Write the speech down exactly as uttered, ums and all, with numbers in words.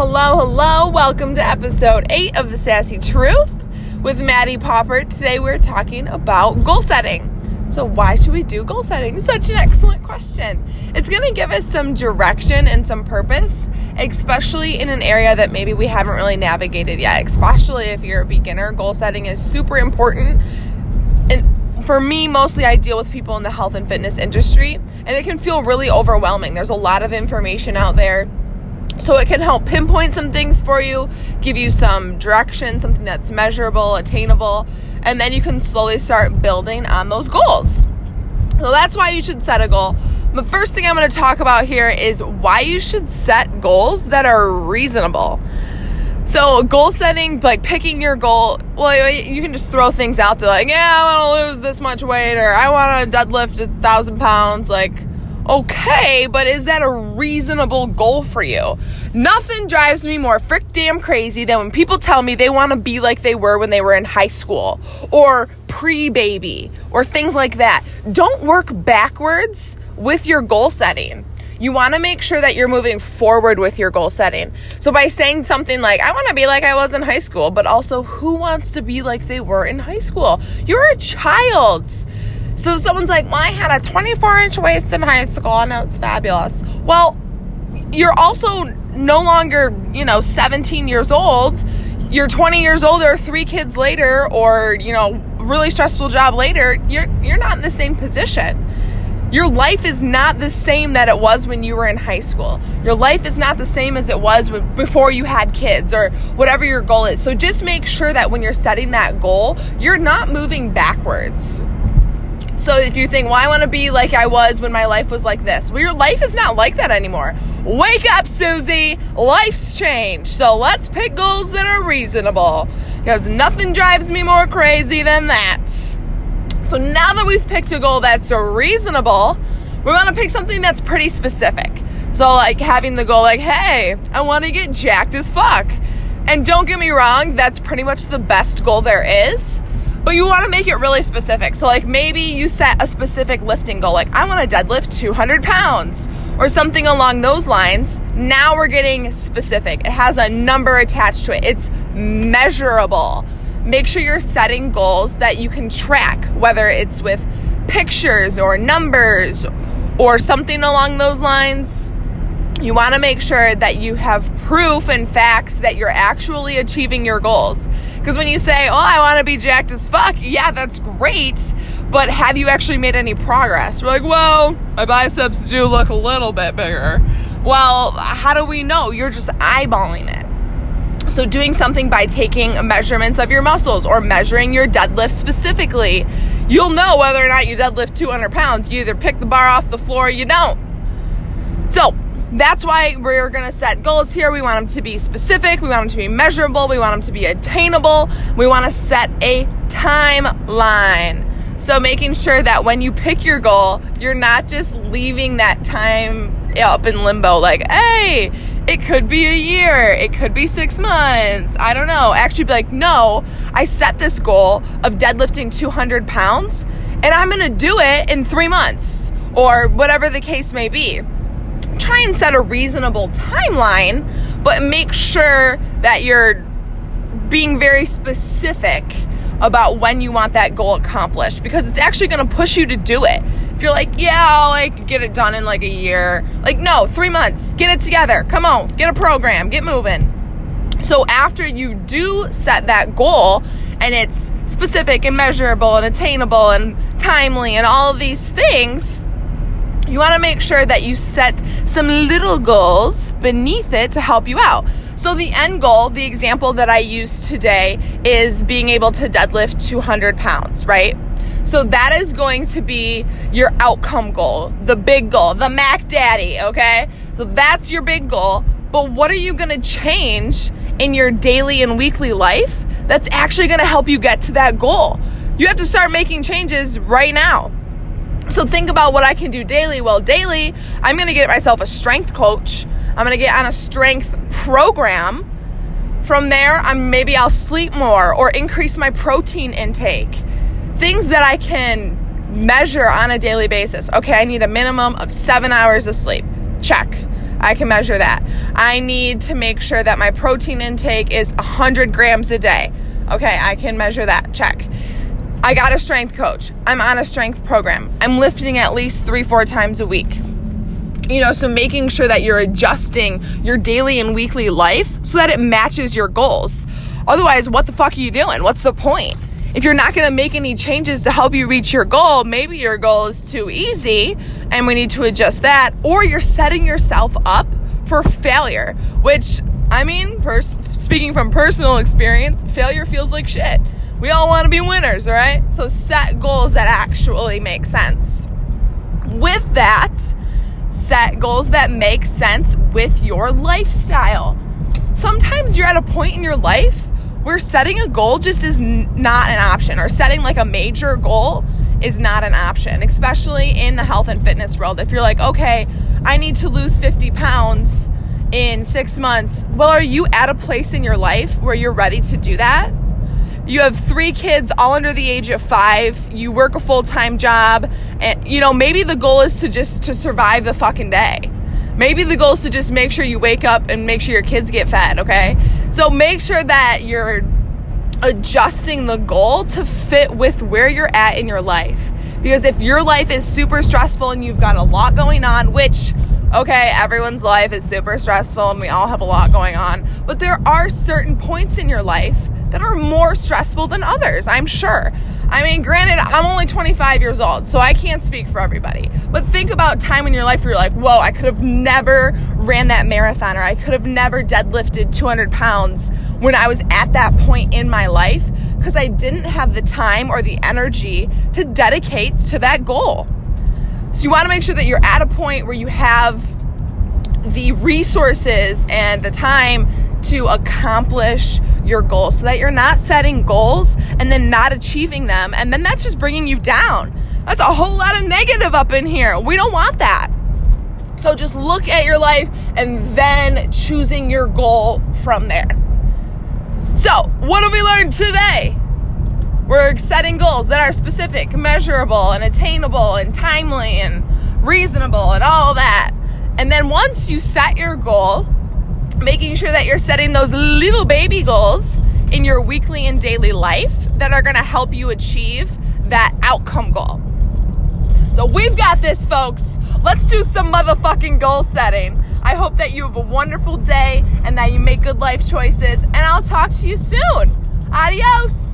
Hello, hello. Welcome to episode eight of the Sassy Truth with Maddie Popper. Today we're talking about goal setting. So why should we do goal setting? Such an excellent question. It's going to give us some direction and some purpose, especially in an area that maybe we haven't really navigated yet. Especially if you're a beginner, goal setting is super important. And for me, mostly I deal with people in the health and fitness industry, and it can feel really overwhelming. There's a lot of information out there. So it can help pinpoint some things for you, give you some direction, something that's measurable, attainable, and then you can slowly start building on those goals. So that's why you should set a goal. The first thing I'm going to talk about here is why you should set goals that are reasonable. So goal setting, like picking your goal, well, you can just throw things out there like, yeah, I want to lose this much weight, or I want to deadlift a thousand pounds, like, okay, but is that a reasonable goal for you? Nothing drives me more frick damn crazy than when people tell me they want to be like they were when they were in high school or pre-baby or things like that. Don't work backwards with your goal setting. You want to make sure that you're moving forward with your goal setting. So by saying something like, I want to be like I was in high school, but also who wants to be like they were in high school? You're a child. So if someone's like, well, I had a twenty-four inch waist in high school and now it's fabulous. Well, you're also no longer, you know, seventeen years old. You're twenty years older, three kids later, or, you know, really stressful job later. You're, you're not in the same position. Your life is not the same that it was when you were in high school. Your life is not the same as it was before you had kids or whatever your goal is. So just make sure that when you're setting that goal, you're not moving backwards. So if you think, well, I want to be like I was when my life was like this. Well, your life is not like that anymore. Wake up, Susie. Life's changed. So let's pick goals that are reasonable, because nothing drives me more crazy than that. So now that we've picked a goal that's reasonable, we're going to pick something that's pretty specific. So like having the goal like, hey, I want to get jacked as fuck. And don't get me wrong, that's pretty much the best goal there is. But you want to make it really specific. So like maybe you set a specific lifting goal. Like I want to deadlift two hundred pounds or something along those lines. Now we're getting specific. It has a number attached to it. It's measurable. Make sure you're setting goals that you can track, whether it's with pictures or numbers or something along those lines. You want to make sure that you have proof and facts that you're actually achieving your goals. Because when you say, oh, I want to be jacked as fuck, yeah, that's great, but have you actually made any progress? We're like, well, my biceps do look a little bit bigger. Well, how do we know? You're just eyeballing it. So doing something by taking measurements of your muscles or measuring your deadlift specifically, you'll know whether or not you deadlift two hundred pounds. You either pick the bar off the floor or you don't. So that's why we're going to set goals here. We want them to be specific. We want them to be measurable. We want them to be attainable. We want to set a timeline. So making sure that when you pick your goal, you're not just leaving that time up in limbo. Like, hey, it could be a year. It could be six months. I don't know. Actually be like, no, I set this goal of deadlifting two hundred pounds and I'm going to do it in three months or whatever the case may be. Try and set a reasonable timeline, but make sure that you're being very specific about when you want that goal accomplished, because it's actually going to push you to do it. If you're like, yeah, I'll like get it done in like a year. Like, no, three months. Get it together. Come on. Get a program. Get moving. So after you do set that goal and it's specific and measurable and attainable and timely and all of these things, you want to make sure that you set some little goals beneath it to help you out. So the end goal, the example that I used today, is being able to deadlift two hundred pounds, right? So that is going to be your outcome goal, the big goal, the Mac Daddy, okay? So that's your big goal. But what are you going to change in your daily and weekly life that's actually going to help you get to that goal? You have to start making changes right now. So think about what I can do daily. Well, daily, I'm going to get myself a strength coach. I'm going to get on a strength program. From there, I'm maybe I'll sleep more or increase my protein intake. Things that I can measure on a daily basis. Okay, I need a minimum of seven hours of sleep. Check. I can measure that. I need to make sure that my protein intake is one hundred grams a day. Okay, I can measure that. Check. I got a strength coach. I'm on a strength program. I'm lifting at least three, four times a week. You know, so making sure that you're adjusting your daily and weekly life so that it matches your goals. Otherwise, what the fuck are you doing? What's the point? If you're not going to make any changes to help you reach your goal, maybe your goal is too easy and we need to adjust that, or you're setting yourself up for failure, which, I mean, pers- speaking from personal experience, failure feels like shit. We all want to be winners, right? So set goals that actually make sense. With that, set goals that make sense with your lifestyle. Sometimes you're at a point in your life where setting a goal just is n- not an option, or setting like a major goal is not an option, especially in the health and fitness world. If you're like, okay, I need to lose fifty pounds in six months. Well, are you at a place in your life where you're ready to do that? You have three kids all under the age of five. You work a full-time job. And, you know, maybe the goal is to just to survive the fucking day. Maybe the goal is to just make sure you wake up and make sure your kids get fed, okay? So make sure that you're adjusting the goal to fit with where you're at in your life. Because if your life is super stressful and you've got a lot going on, which, okay, everyone's life is super stressful and we all have a lot going on, but there are certain points in your life that are more stressful than others, I'm sure. I mean, granted, I'm only twenty-five years old, so I can't speak for everybody. But think about time in your life where you're like, whoa, I could have never ran that marathon, or I could have never deadlifted two hundred pounds when I was at that point in my life because I didn't have the time or the energy to dedicate to that goal. So you want to make sure that you're at a point where you have the resources and the time to accomplish your goals, so that you're not setting goals and then not achieving them, and then that's just bringing you down. That's a whole lot of negative up in here. We don't want that. So just look at your life and then choosing your goal from there. So what have we learned today? We're setting goals that are specific, measurable, and attainable, and timely, and reasonable, and all that. And then once you set your goal, making sure that you're setting those little baby goals in your weekly and daily life that are going to help you achieve that outcome goal. So we've got this, folks. Let's do some motherfucking goal setting. I hope that you have a wonderful day and that you make good life choices, and I'll talk to you soon. Adios.